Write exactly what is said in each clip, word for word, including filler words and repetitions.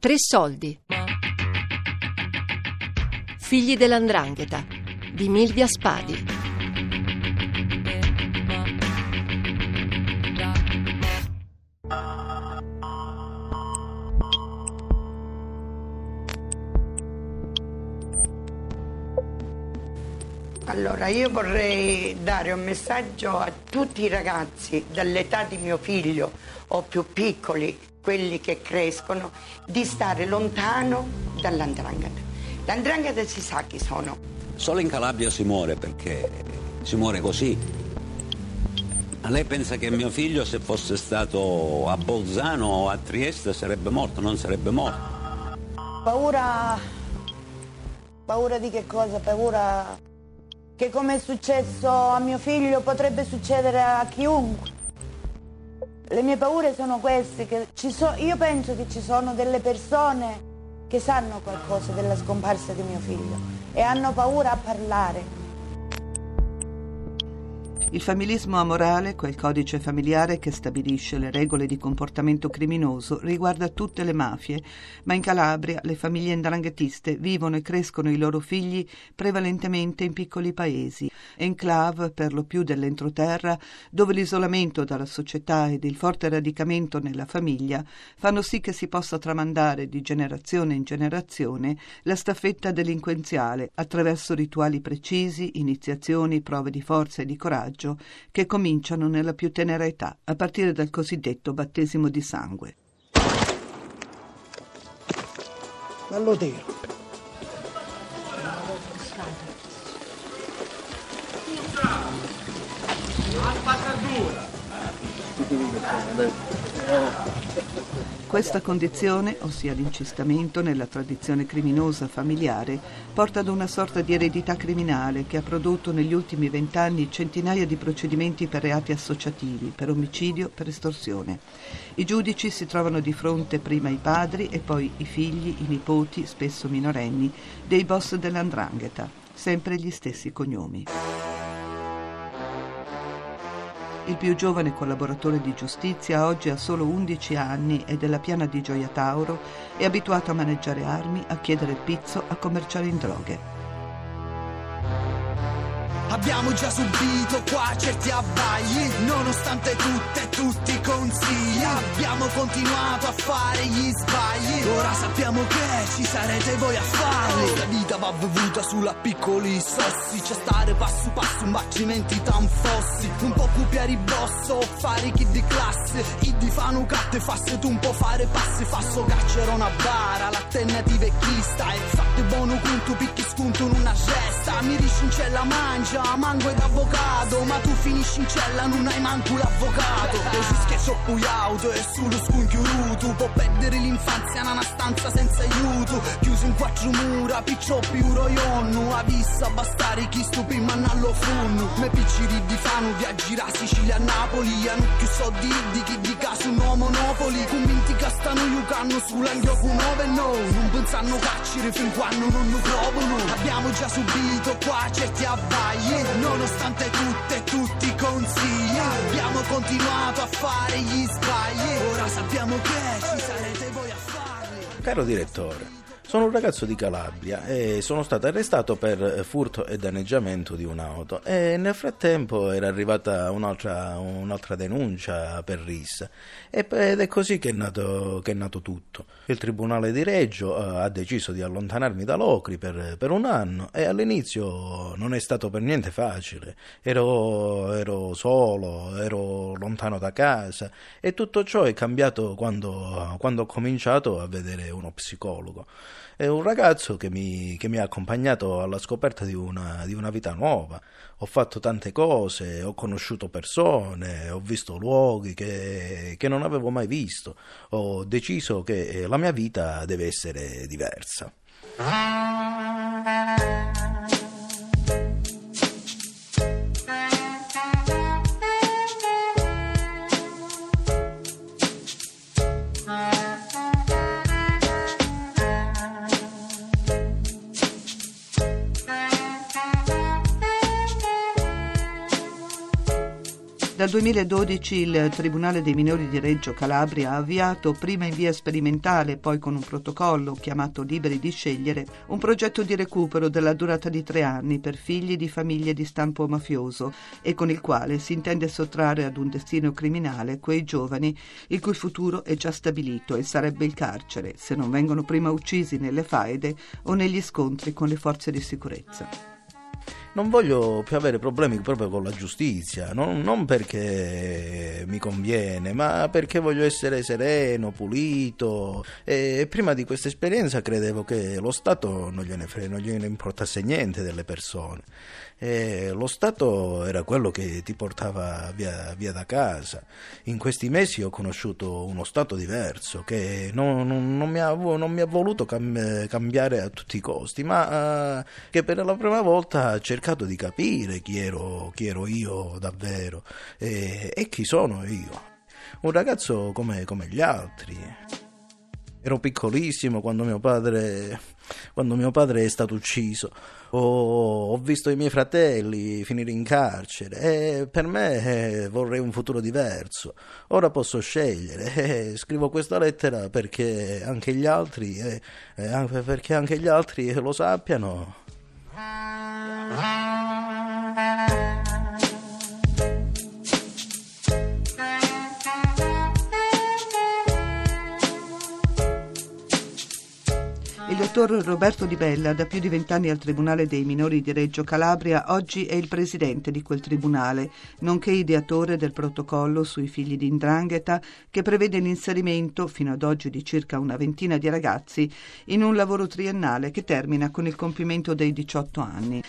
Tre soldi. Figli dell'Ndrangheta di Milvia Spadi. Allora, io vorrei dare un messaggio a tutti i ragazzi dall'età di mio figlio o più piccoli, quelli che crescono, di stare lontano dall''ndrangheta. L''ndrangheta si sa chi sono. Solo in Calabria si muore, perché si muore così. Ma lei pensa che mio figlio, se fosse stato a Bolzano o a Trieste, sarebbe morto? Non sarebbe morto. Paura... Paura di che cosa? Paura... che, come è successo a mio figlio, potrebbe succedere a chiunque. Le mie paure sono queste, che ci so, io penso che ci sono delle persone che sanno qualcosa della scomparsa di mio figlio e hanno paura a parlare. Il familismo amorale, quel codice familiare che stabilisce le regole di comportamento criminoso, riguarda tutte le mafie, ma in Calabria le famiglie 'ndranghetiste vivono e crescono i loro figli prevalentemente in piccoli paesi, enclave per lo più dell'entroterra, dove l'isolamento dalla società ed il forte radicamento nella famiglia fanno sì che si possa tramandare di generazione in generazione la staffetta delinquenziale attraverso rituali precisi, iniziazioni, prove di forza e di coraggio che cominciano nella più tenera età, a partire dal cosiddetto battesimo di sangue. Ballottero. Questa condizione, ossia l'incistamento nella tradizione criminosa familiare, porta ad una sorta di eredità criminale che ha prodotto negli ultimi vent'anni centinaia di procedimenti per reati associativi, per omicidio, per estorsione. I giudici si trovano di fronte prima i padri e poi i figli, i nipoti, spesso minorenni, dei boss dell''ndrangheta, sempre gli stessi cognomi. Il più giovane collaboratore di giustizia oggi ha solo undici anni, è della piana di Gioia Tauro, è abituato a maneggiare armi, a chiedere il pizzo, a commerciare in droghe. Abbiamo già subito qua certi abbagli, nonostante tutte e tutti i consigli. Abbiamo continuato a fare gli sbagli, ora sappiamo che ci sarete voi a farli. La vita va bevuta sulla piccoli sossi, c'è stare passo passo, ma cimenti tan fossi. Un po' più a ribosso, fare chi di classe, chi di fanno catte, fasse tu un po' fare passe. Fasso cacciare una bara, l'alternativa è chi sta. E fatto buono conto, picchi sconto in una cesta. Mi ricince la mancia, mango ed avvocato, ma tu finisci in cella, non hai manco l'avvocato. Così scherzo poi auto e solo sconchiuruto, può perdere l'infanzia in una stanza senza aiuto, chiuso in quattro mura, piccio più roionno, a vista bastare chi stupi mannallo funno. Me picciri di Fano, viaggi a Sicilia a Napoli, hanno più soldi di chi di caso no monopoli, convinti che stanno giocando sull'anghioco nove no, non pensano caccire fin quando non lo trovano. Abbiamo già subito qua certi abbagli, nonostante tutte e tutti i consigli. Abbiamo continuato a fare gli sbagli, ora sappiamo che ci sarete voi a farli. Caro direttore, sono un ragazzo di Calabria e sono stato arrestato per furto e danneggiamento di un'auto, e nel frattempo era arrivata un'altra, un'altra denuncia per R I S, ed è così che è nato, che è nato tutto. Il tribunale di Reggio ha deciso di allontanarmi da Locri per, per un anno, e all'inizio non è stato per niente facile. Ero, ero solo, ero lontano da casa, e tutto ciò è cambiato quando, quando ho cominciato a vedere uno psicologo. È un ragazzo che mi, che mi ha accompagnato alla scoperta di una, di una vita nuova. Ho fatto tante cose, ho conosciuto persone, ho visto luoghi che, che non avevo mai visto. Ho deciso che la mia vita deve essere diversa. Dal duemiladodici il Tribunale dei Minori di Reggio Calabria ha avviato, prima in via sperimentale e poi con un protocollo chiamato Liberi di Scegliere, un progetto di recupero della durata di tre anni per figli di famiglie di stampo mafioso e con il quale si intende sottrarre ad un destino criminale quei giovani il cui futuro è già stabilito e sarebbe il carcere se non vengono prima uccisi nelle faide o negli scontri con le forze di sicurezza. Non voglio più avere problemi proprio con la giustizia, non, non perché mi conviene, ma perché voglio essere sereno, pulito. E prima di questa esperienza credevo che lo Stato non gliene, fre- non gliene importasse niente delle persone. E lo Stato era quello che ti portava via, via da casa. In questi mesi ho conosciuto uno Stato diverso che non, non, non, mi, ha, non mi ha voluto cam- cambiare a tutti i costi, ma uh, che per la prima volta ha cercato di capire chi ero, chi ero io davvero e, e chi sono io. Un ragazzo come, come gli altri. Ero piccolissimo quando mio padre, quando mio padre è stato ucciso. Ho, ho visto i miei fratelli finire in carcere e per me eh, vorrei un futuro diverso. Ora posso scegliere. Eh, scrivo questa lettera perché anche gli altri, eh, eh, perché anche gli altri lo sappiano. Il dottor Roberto Di Bella, da più di vent'anni al Tribunale dei Minori di Reggio Calabria, oggi è il presidente di quel tribunale, nonché ideatore del protocollo sui figli di 'Ndrangheta, che prevede l'inserimento, fino ad oggi di circa una ventina di ragazzi, in un lavoro triennale che termina con il compimento dei diciotto anni.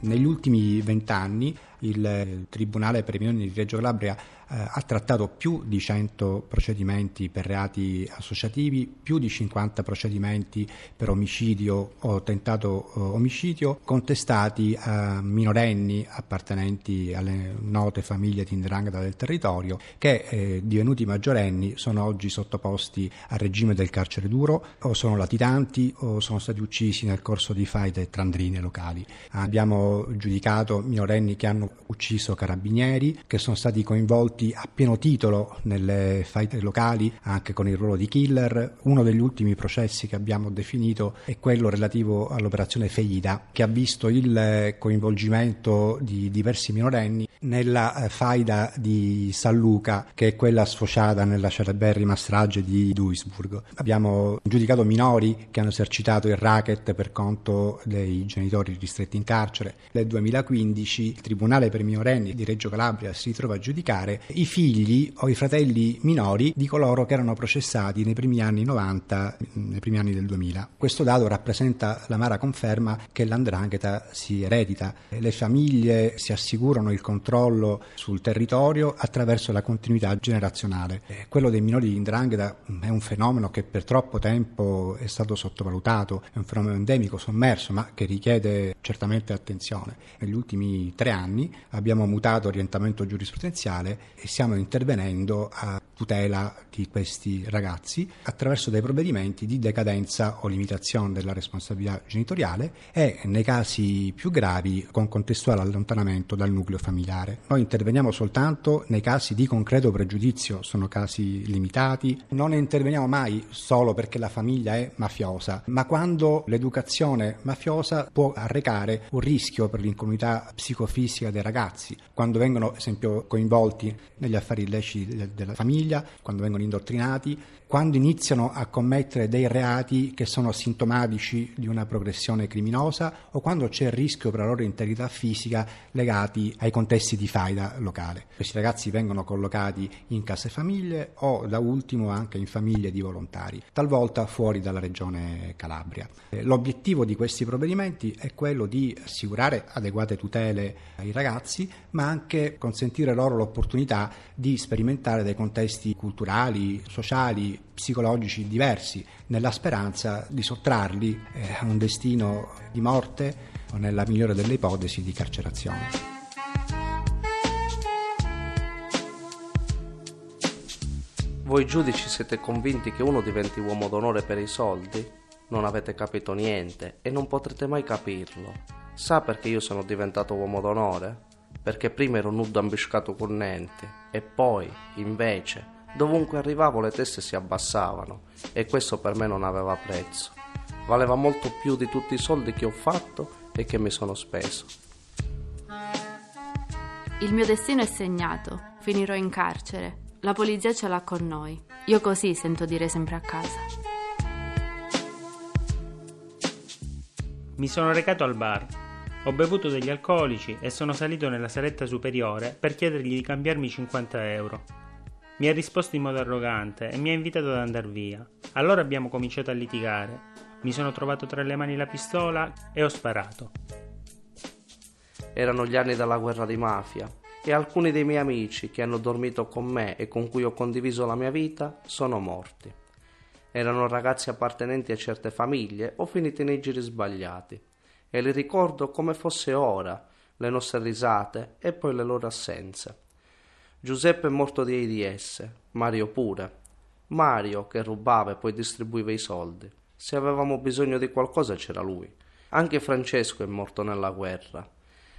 Negli ultimi vent'anni il Tribunale per i Minori di Reggio Calabria eh, ha trattato più di cento procedimenti per reati associativi, più di cinquanta procedimenti per omicidio o tentato eh, omicidio, contestati a eh, minorenni appartenenti alle note famiglie di 'Ndrangheta del territorio, che eh, divenuti maggiorenni sono oggi sottoposti al regime del carcere duro, o sono latitanti o sono stati uccisi nel corso di faide e trandrine locali. Abbiamo giudicato minorenni che hanno ucciso carabinieri, che sono stati coinvolti a pieno titolo nelle faide locali, anche con il ruolo di killer. Uno degli ultimi processi che abbiamo definito è quello relativo all'operazione Feida, che ha visto il coinvolgimento di diversi minorenni nella faida di San Luca, che è quella sfociata nella Cerberri strage di Duisburg. Abbiamo giudicato minori che hanno esercitato il racket per conto dei genitori ristretti in carcere. Nel duemilaquindici il Tribunale per i minorenni di Reggio Calabria si trova a giudicare i figli o i fratelli minori di coloro che erano processati nei primi anni novanta, nei primi anni del duemila. Questo dato rappresenta l'amara conferma che la 'Ndrangheta si eredita. Le famiglie si assicurano il controllo sul territorio attraverso la continuità generazionale. Quello dei minori di 'Ndrangheta è un fenomeno che per troppo tempo è stato sottovalutato, è un fenomeno endemico, sommerso, ma che richiede certamente attenzione. Negli ultimi tre anni abbiamo mutato orientamento giurisprudenziale e stiamo intervenendo a tutela di questi ragazzi attraverso dei provvedimenti di decadenza o limitazione della responsabilità genitoriale e, nei casi più gravi, con contestuale allontanamento dal nucleo familiare. Noi interveniamo soltanto nei casi di concreto pregiudizio, sono casi limitati. Non interveniamo mai solo perché la famiglia è mafiosa, ma quando l'educazione mafiosa può arrecare un rischio per l'incolumità psicofisica dei ragazzi, quando vengono ad esempio coinvolti negli affari illeciti della famiglia, quando vengono indottrinati, quando iniziano a commettere dei reati che sono sintomatici di una progressione criminosa o quando c'è il rischio per la loro integrità fisica legati ai contesti di faida locale. Questi ragazzi vengono collocati in case famiglie o da ultimo anche in famiglie di volontari, talvolta fuori dalla regione Calabria. L'obiettivo di questi provvedimenti è quello di assicurare adeguate tutele ai ragazzi, ma anche consentire loro l'opportunità di sperimentare dei contesti culturali, sociali, psicologici diversi, nella speranza di sottrarli a un destino di morte o, nella migliore delle ipotesi, di carcerazione. Voi giudici siete convinti che uno diventi uomo d'onore per i soldi? Non avete capito niente e non potrete mai capirlo. Sa perché io sono diventato uomo d'onore? perché prima ero nudo ambiscato con niente e poi, invece, dovunque arrivavo le teste si abbassavano e questo per me non aveva prezzo. Valeva molto più di tutti i soldi che ho fatto e che mi sono speso. Il mio destino è segnato, finirò in carcere. La polizia ce l'ha con noi. Io così sento dire sempre a casa. Mi sono recato al bar. Ho bevuto degli alcolici e sono salito nella saletta superiore per chiedergli di cambiarmi cinquanta euro. Mi ha risposto in modo arrogante e mi ha invitato ad andar via. Allora abbiamo cominciato a litigare. Mi sono trovato tra le mani la pistola e ho sparato. Erano gli anni della guerra di mafia e alcuni dei miei amici che hanno dormito con me e con cui ho condiviso la mia vita sono morti. Erano ragazzi appartenenti a certe famiglie o finiti nei giri sbagliati e li ricordo come fosse ora, le nostre risate e poi le loro assenze. Giuseppe è morto di AIDS, Mario pure. Mario che rubava e poi distribuiva i soldi. Se avevamo bisogno di qualcosa c'era lui. Anche Francesco è morto nella guerra.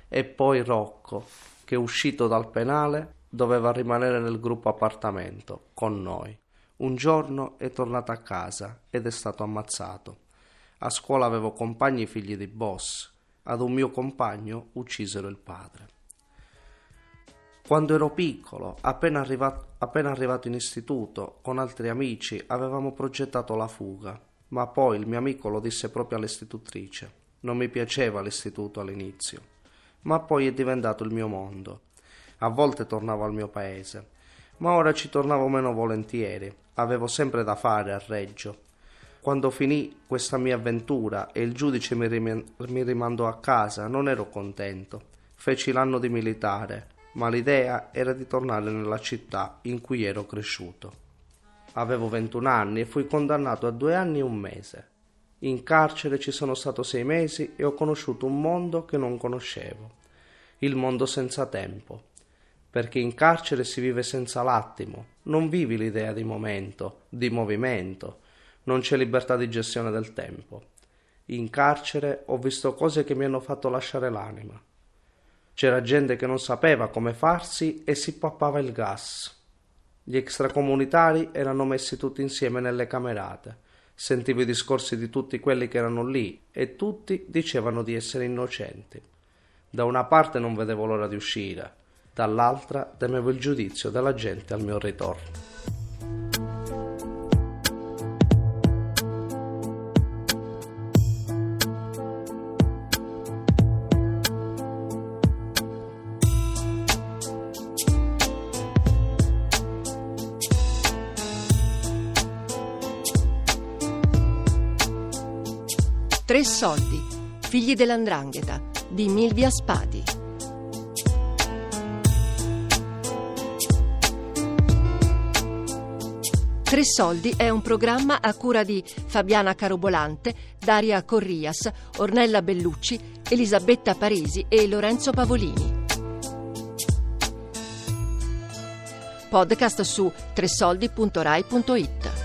E poi Rocco, che uscito dal penale, doveva rimanere nel gruppo appartamento, con noi. Un giorno è tornato a casa ed è stato ammazzato. A scuola avevo compagni figli di boss. Ad un mio compagno uccisero il padre. Quando ero piccolo, appena arrivato, appena arrivato in istituto, con altri amici, avevamo progettato la fuga. Ma poi il mio amico lo disse proprio all'istitutrice. Non mi piaceva l'istituto all'inizio, ma poi è diventato il mio mondo. A volte tornavo al mio paese, ma ora ci tornavo meno volentieri. Avevo sempre da fare a Reggio. Quando finì questa mia avventura e il giudice mi, rim- mi rimandò a casa, non ero contento. Feci l'anno di militare, ma l'idea era di tornare nella città in cui ero cresciuto. Avevo ventuno anni e fui condannato a due anni e un mese. In carcere ci sono stato sei mesi e ho conosciuto un mondo che non conoscevo. Il mondo senza tempo. Perché in carcere si vive senza l'attimo. Non vivi l'idea di momento, di movimento. Non c'è libertà di gestione del tempo. In carcere ho visto cose che mi hanno fatto lasciare l'anima. C'era gente che non sapeva come farsi e si pappava il gas. Gli extracomunitari erano messi tutti insieme nelle camerate. Sentivo i discorsi di tutti quelli che erano lì e tutti dicevano di essere innocenti. Da una parte non vedevo l'ora di uscire, dall'altra temevo il giudizio della gente al mio ritorno. Tre soldi, figli dell'Ndrangheta, di Milvia Spadi. Tre soldi è un programma a cura di Fabiana Carobolante, Daria Corrias, Ornella Bellucci, Elisabetta Parisi e Lorenzo Pavolini. Podcast su tresoldi punto rai punto it.